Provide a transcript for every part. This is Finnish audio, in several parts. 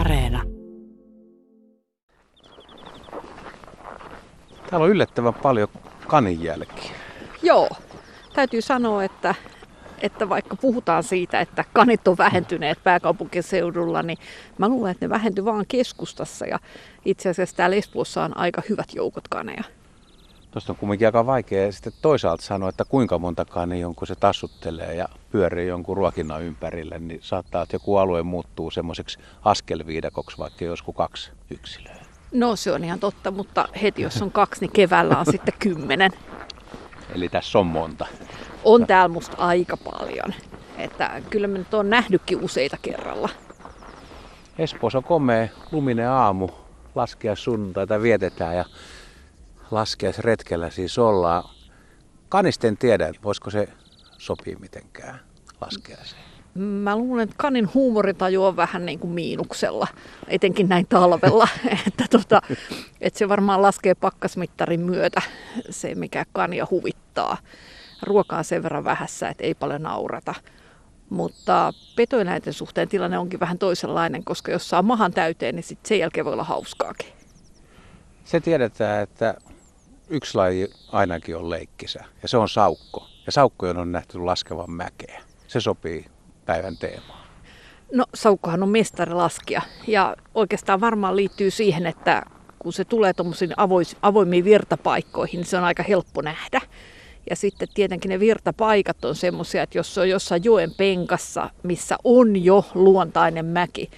Areena. Täällä on yllättävän paljon kaninjälkiä. Joo. Täytyy sanoa, että vaikka puhutaan siitä, että kanit on vähentyneet pääkaupunkiseudulla, niin mä luulen, että ne vähentyy vaan keskustassa. Ja itse asiassa täällä Espoossa on aika hyvät joukot kaneja. Tuosta on kuitenkin aika vaikea sitten toisaalta sanoa, että kuinka monta kania on, kun se tassuttelee ja pyörii jonkun ruokinnan ympärille, niin saattaa, että joku alue muuttuu semmoiseksi askelviidakoksi, vaikka joskus 2 yksilöä. No se on ihan totta, mutta heti jos on 2, niin keväällä on sitten 10. Eli tässä on monta. On täällä musta aika paljon. Että kyllä me nyt on nähnytkin useita kerralla. Espoossa on komea luminen aamu. Laskiaissunnuntaita vietetään ja laskiaisretkellä siis ollaan. Kanista en tiedä, voisiko se sopii mitenkään laskiaiseen. Mä luulen, että kanin huumorintaju on vähän niin kuin miinuksella, etenkin näin talvella. että se varmaan laskee pakkasmittarin myötä se, mikä kania huvittaa. Ruokaa sen verran vähässä, että ei paljon naurata. Mutta petoeläinten suhteen tilanne onkin vähän toisenlainen, koska jos saa mahan täyteen, niin sit sen jälkeen voi olla hauskaakin. Se tiedetään, että yksi laji ainakin on leikkisä, ja se on saukko. Ja saukkojen on nähty laskevan mäkeä. Se sopii päivän teemaan. No, saukkohan on mestarilaskija, ja oikeastaan varmaan liittyy siihen, että kun se tulee tuommoisiin avoimiin virtapaikkoihin, niin se on aika helppo nähdä. Ja sitten tietenkin ne virtapaikat on semmoisia, että jos se on jossain joen penkassa, missä on jo luontainen mäki,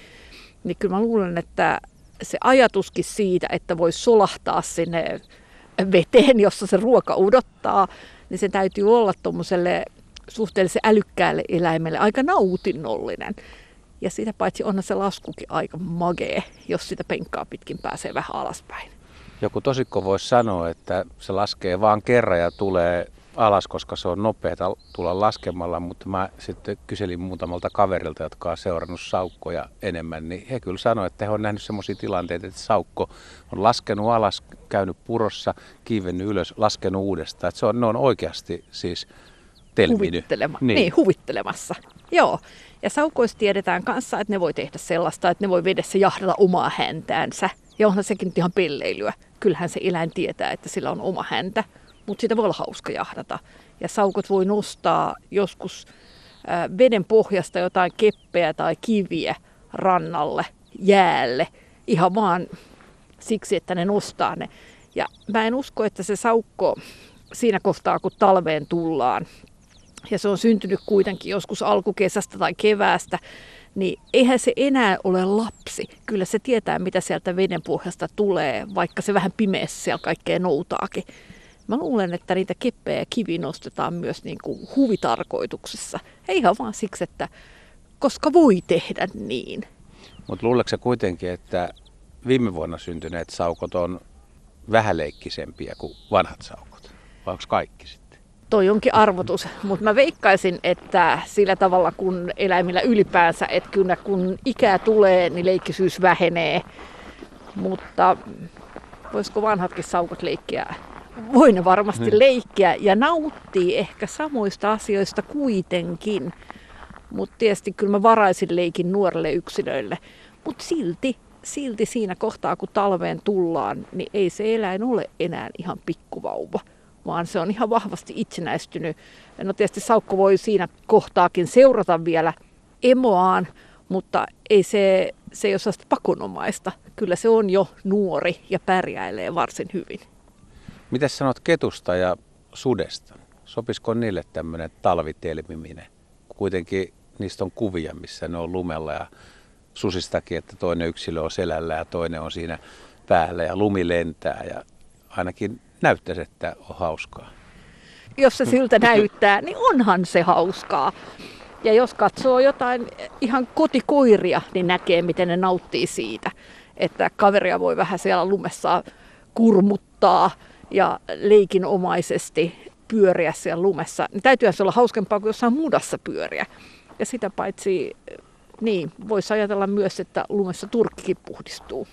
niin kyllä mä luulen, että se ajatuskin siitä, että voi solahtaa sinne veteen, jossa se ruoka odottaa, niin se täytyy olla tuommoiselle suhteellisen älykkäälle eläimelle aika nautinnollinen. Ja sitä paitsi onhan se laskukin aika magee, jos sitä penkkaa pitkin pääsee vähän alaspäin. Joku tosikko voisi sanoa, että se laskee vaan kerran ja tulee alas, koska se on nopeata tulla laskemalla, mutta mä sitten kyselin muutamalta kaverilta, jotka on seurannut saukkoja enemmän, niin he kyllä sanoivat, että he on nähnyt semmoisia tilanteita, että saukko on laskenut alas, käynyt purossa, kiivennyt ylös, laskenut uudestaan. Että ne on oikeasti siis telminyt. Huvittelemassa. Joo. Ja saukoista tiedetään kanssa, että ne voi tehdä sellaista, että ne voi vedessä jahdella omaa häntäänsä. Ja onhan sekin nyt ihan pelleilyä. Kyllähän se eläin tietää, että sillä on oma häntä, mutta sitä voi olla hauska jahdata. Ja saukot voi nostaa joskus veden pohjasta jotain keppeä tai kiviä rannalle, jäälle, ihan vaan siksi, että ne nostaa ne. Ja mä en usko, että se saukko siinä kohtaa, kun talveen tullaan, ja se on syntynyt kuitenkin joskus alkukesästä tai keväästä, niin eihän se enää ole lapsi. Kyllä se tietää, mitä sieltä veden pohjasta tulee, vaikka se vähän pimeässä siellä kaikkea noutaakin. Mä luulen, että niitä keppejä ja kiviä nostetaan myös niin kuin huvitarkoituksessa. Ei ihan vaan siksi, että koska voi tehdä niin. Mutta luuleeko se kuitenkin, että viime vuonna syntyneet saukot on vähäleikkisempiä kuin vanhat saukot? Vai onko kaikki sitten? Toi onkin arvotus, mutta mä veikkaisin, että sillä tavalla kun eläimillä ylipäänsä, että kyllä kun ikää tulee, niin leikkisyys vähenee. Mutta voisiko vanhatkin saukot leikkiä? Voi ne varmasti leikkiä ja nauttii ehkä samoista asioista kuitenkin. Mutta tietysti kyllä mä varaisin leikin nuorille yksilöille. Mutta silti siinä kohtaa kun talveen tullaan, niin ei se eläin ole enää ihan pikkuvauva, vaan se on ihan vahvasti itsenäistynyt. No tietysti saukko voi siinä kohtaakin seurata vielä emoaan, mutta ei se ei ole sellaista pakonomaista. Kyllä se on jo nuori ja pärjäilee varsin hyvin. Mitä sanot ketusta ja sudesta? Sopisiko niille tämmöinen talvitelmiminen? Kuitenkin niistä on kuvia, missä ne on lumella ja susistakin, että toinen yksilö on selällä ja toinen on siinä päällä ja lumi lentää ja ainakin näyttäisi, että on hauskaa. Jos se siltä näyttää, niin onhan se hauskaa. Ja jos katsoo jotain ihan kotikoiria, niin näkee, miten ne nauttii siitä. Että kaveria voi vähän siellä lumessa kurmuttaa ja leikinomaisesti pyöriä siellä lumessa. Niin täytyyhän se olla hauskempaa kuin jossain mudassa pyöriä. Ja sitä paitsi, niin voisi ajatella myös, että lumessa turkkikin puhdistuu.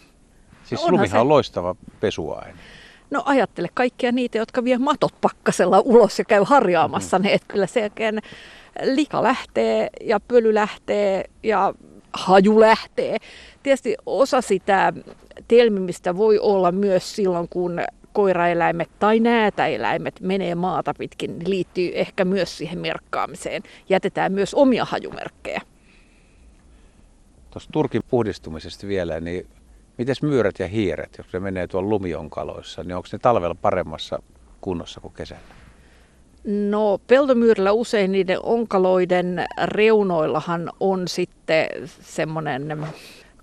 Siis lumihan on loistava pesuaine. No ajattele kaikkia niitä, jotka vie matot pakkasella ulos ja käy harjaamassa ne. Että kyllä sen jälkeen lika lähtee ja pöly lähtee ja haju lähtee. Tietysti osa sitä telmimistä voi olla myös silloin, kun koiraeläimet tai näätäeläimet menee maata pitkin, liittyy ehkä myös siihen merkkaamiseen. Jätetään myös omia hajumerkkejä. Tuosta turkin puhdistumisesta vielä, niin mites myyrät ja hiiret, jos ne menee tuolla lumionkaloissa, niin onko ne talvella paremmassa kunnossa kuin kesällä? No peltomyyrillä usein niiden onkaloiden reunoillahan on sitten semmoinen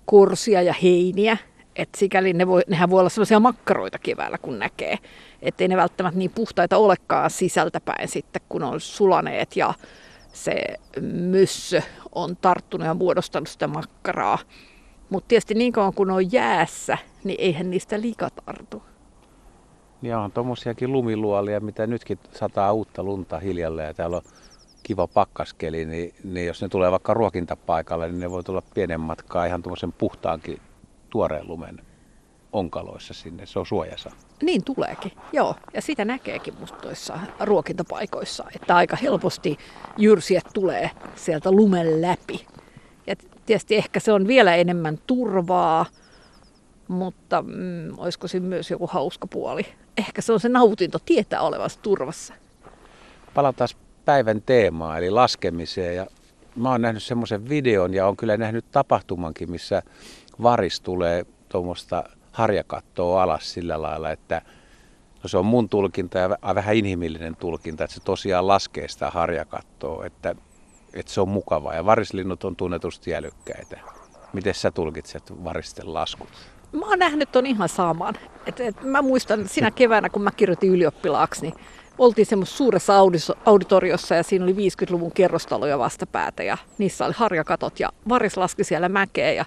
korsia ja heiniä. Että sikäli nehän voi olla sellaisia makkaroita keväällä, kun näkee. Ettei ne välttämättä niin puhtaita olekaan sisältäpäin sitten, kun on sulaneet ja se myssö on tarttunut ja muodostanut sitä makkaraa. Mutta tietysti niin kauan kun on jäässä, niin eihän niistä liika tartu. Ja on tommosiakin lumiluolia, mitä nytkin sataa uutta lunta hiljalle ja täällä on kiva pakkaskeli, niin jos ne tulee vaikka ruokintapaikalle, niin ne voi tulla pienen matkaa ihan tommosen puhtaankin tuoreen lumen onkaloissa sinne. Se on suojassa. Niin tuleekin, joo. Ja sitä näkeekin musta toissa ruokintapaikoissa, että aika helposti jyrsiä tulee sieltä lumen läpi. Ja tietysti ehkä se on vielä enemmän turvaa, mutta olisiko siinä myös joku hauska puoli. Ehkä se on se nautinto tietää olevansa turvassa. Palataan päivän teemaan eli laskemiseen. Ja mä oon nähnyt semmoisen videon ja on kyllä nähnyt tapahtumankin, missä varis tulee tuommoista harjakattoa alas sillä lailla, että no se on mun tulkinta ja vähän inhimillinen tulkinta, että se tosiaan laskee sitä harjakattoa, että se on mukavaa. Ja varislinnut on tunnetusti älykkäitä. Miten sä tulkitset varisten laskut? Mä oon nähnyt ton ihan saman. Mä muistan sinä keväänä, kun mä kirjoitin ylioppilaaksi, niin oltiin semmoisessa suuressa auditoriossa ja siinä oli 50-luvun kerrostaloja vastapäätä ja niissä oli harjakatot ja varis laski siellä mäkeä ja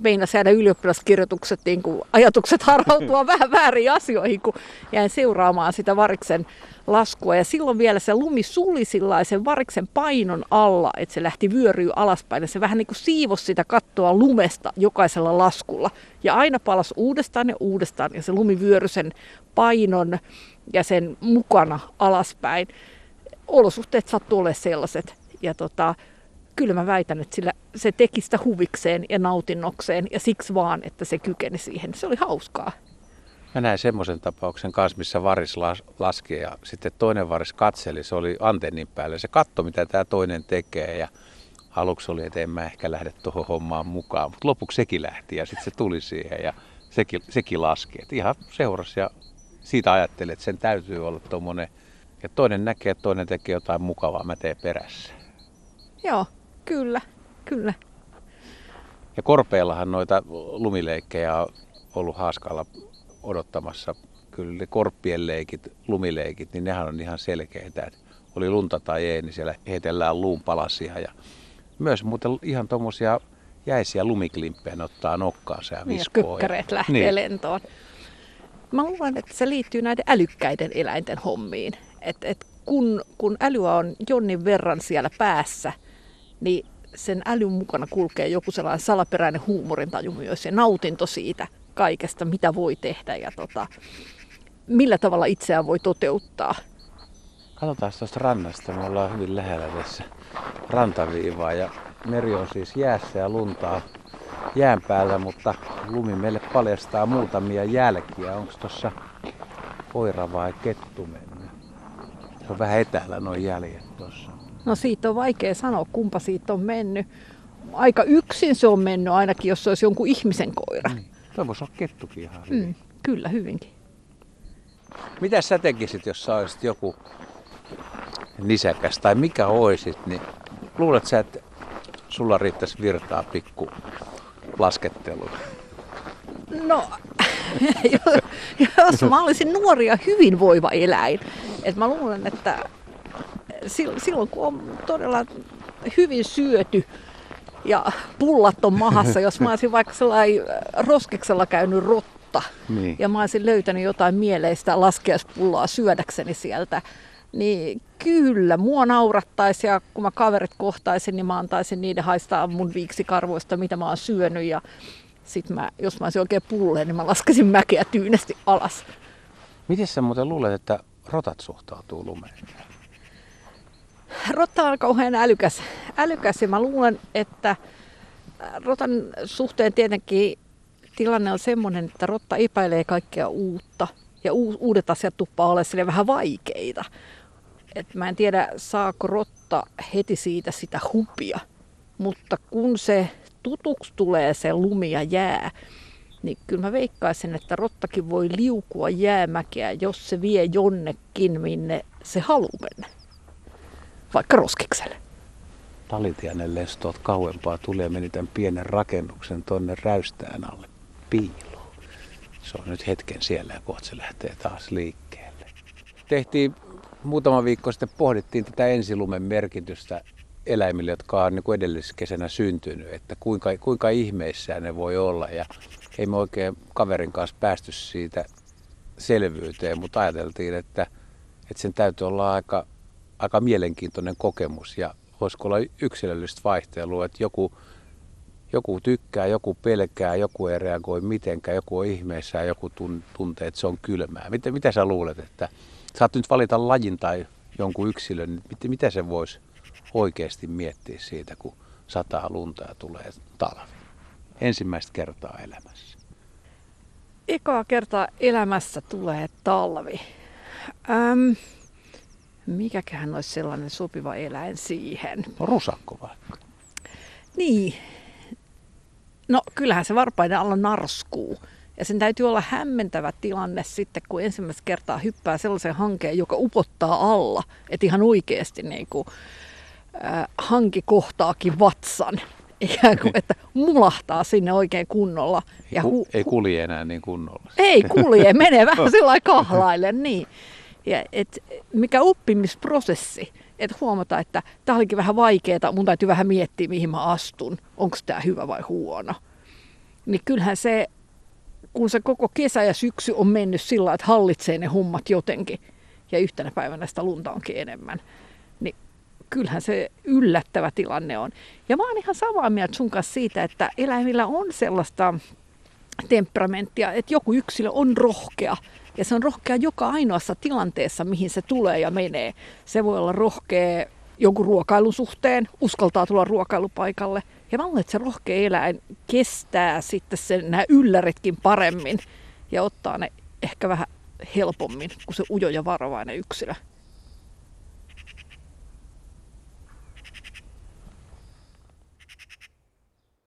meinasi jäädä ylioppilaskirjoitukset, niin kuin ajatukset harhautua vähän väärin asioihin, kun jäin seuraamaan sitä variksen laskua. Ja silloin vielä se lumi suli sen variksen painon alla, että se lähti vyöryy alaspäin. Ja se vähän niin kuin siivosi sitä kattoa lumesta jokaisella laskulla. Ja aina palasi uudestaan ja uudestaan, ja se lumi vyöry sen painon ja sen mukana alaspäin. Olosuhteet sattuu olemaan sellaiset. Ja kyllä mä väitän, että sillä se teki sitä huvikseen ja nautinnokseen ja siksi vaan, että se kykeni siihen. Se oli hauskaa. Mä näin semmoisen tapauksen kanssa, missä varis laski ja sitten toinen varis katseli. Se oli antennin päällä. Se katsoi, mitä tämä toinen tekee ja aluksi oli, että en mä ehkä lähde tuohon hommaan mukaan. Mutta lopuksi sekin lähti ja sitten se tuli siihen ja sekin laski. Et ihan seurasi ja siitä ajattelin, että sen täytyy olla tommonen. Ja toinen näkee, että toinen tekee jotain mukavaa. Mä teen perässä. Joo. Kyllä, kyllä. Ja korpeillahan noita lumileikkejä on ollut haaskalla odottamassa. Kyllä ne korppien leikit, lumileikit, niin nehän on ihan selkeitä. Et oli lunta tai ei, niin siellä heitellään luun palasia. Ja myös muuten ihan tuommoisia jäisiä lumiklimppejä ottaa nokkaansa ja viskoo. Ja kökkäreet lähtee lentoon. Mä luulen, että se liittyy näiden älykkäiden eläinten hommiin. Kun älyä on jonnin verran siellä päässä, niin sen älyn mukana kulkee joku sellainen salaperäinen huumorintaju myös ja nautinto siitä kaikesta, mitä voi tehdä ja millä tavalla itseään voi toteuttaa. Katsotaan tuosta rannasta, me ollaan hyvin lähellä tässä rantaviivaa ja meri on siis jäässä ja luntaa jään päällä, mutta lumi meille paljastaa muutamia jälkiä. Onko tuossa koira vai kettu mennyt? Se on vähän etäällä nuo jäljet tuossa. No siitä on vaikea sanoa, kumpa siitä on mennyt. Aika yksin se on mennyt, ainakin jos se olisi jonkun ihmisen koira. Toi voisi olla kettukin ihan hyvin. Kyllä, hyvinkin. Mitä sä tekisit, jos sä olisit joku nisäkäs tai mikä oisit, niin luulet sä, että sulla riittäisi virtaa pikku lasketteluun? No, jos mä olisin nuori ja hyvinvoiva eläin. Et mä luulen, että silloin kun on todella hyvin syöty ja pullat on mahassa, jos mä olisin vaikka sellainen roskeksella käynyt rotta ja mä olisin löytänyt jotain mieleistä laskeuspullaa syödäkseni sieltä, niin kyllä mua naurattaisi ja kun mä kaverit kohtaisin, niin mä antaisin niiden haistaa mun viiksikarvoista, mitä mä oon syönyt ja sit jos mä olisin oikein pulleen, niin mä laskisin mäkeä tyynesti alas. Miten sä muuten luulet, että rotat suhtautuu lumeen? Rotta on kauhean älykäs ja mä luulen, että rotan suhteen tietenkin tilanne on semmoinen, että rotta epäilee kaikkea uutta ja uudet asiat tuppaa olemaan sille vähän vaikeita. Et mä en tiedä, saako rotta heti siitä sitä hupia, mutta kun se tutuksi tulee se lumi ja jää, niin kyllä mä veikkaisin, että rottakin voi liukua jäämäkeä, jos se vie jonnekin, minne se haluaa mennä. Vaikka roskikselle. Talitiainen lensi tuolta kauempaa, tuli ja meni tämän pienen rakennuksen tuonne räystään alle piiloon. Se on nyt hetken siellä ja kohta se lähtee taas liikkeelle. Tehtiin muutama viikko sitten, pohdittiin tätä ensilumen merkitystä eläimille, jotka on niin kuin edelliskesänä syntynyt, että kuinka ihmeissään ne voi olla. Ja ei me oikein kaverin kanssa päästy siitä selvyyteen, mutta ajateltiin, että sen täytyy olla aika mielenkiintoinen kokemus ja voisiko olla yksilöllistä vaihtelua, että joku tykkää, joku pelkää, joku ei reagoi mitenkään, joku on ihmeessä ja joku tuntee, että se on kylmää. Mitä sä luulet, että saat nyt valita lajin tai jonkun yksilön, niin mitä se voisi oikeasti miettiä siitä, kun sataa lunta ja tulee talvi? Ensimmäistä kertaa elämässä. Ekaa kertaa elämässä tulee talvi. Mikäköhän olisi sellainen sopiva eläin siihen? No, rusakko vaikka. Niin. No kyllähän se varpaiden alla narskuu. Ja sen täytyy olla hämmentävä tilanne sitten, kun ensimmäistä kertaa hyppää sellaiseen hankeen, joka upottaa alla. Että ihan oikeasti niin kuin, hanki kohtaakin vatsan. Ikään kuin, että mulahtaa sinne oikein kunnolla. Ja ei kulje enää niin kunnolla. Ei kulje, menee vähän sillä kahlaille, niin. Ja mikä oppimisprosessi, että huomata, että tämä olikin vähän vaikeaa, mun täytyy vähän miettiä, mihin mä astun, onko tämä hyvä vai huono. Niin kyllähän se, kun se koko kesä ja syksy on mennyt sillä tavalla, että hallitsee ne hommat jotenkin, ja yhtenä päivänä sitä lunta onkin enemmän, niin kyllähän se yllättävä tilanne on. Ja mä oon ihan samaa mieltä sun kanssa siitä, että eläimillä on sellaista temperamenttia, että joku yksilö on rohkea. Ja se on rohkea joka ainoassa tilanteessa, mihin se tulee ja menee. Se voi olla rohkea jonkun ruokailun suhteen, uskaltaa tulla ruokailupaikalle. Ja mä luulen, että se rohkea eläin kestää sitten sen, nämä ylläritkin paremmin ja ottaa ne ehkä vähän helpommin kuin se ujo ja varovainen yksilö.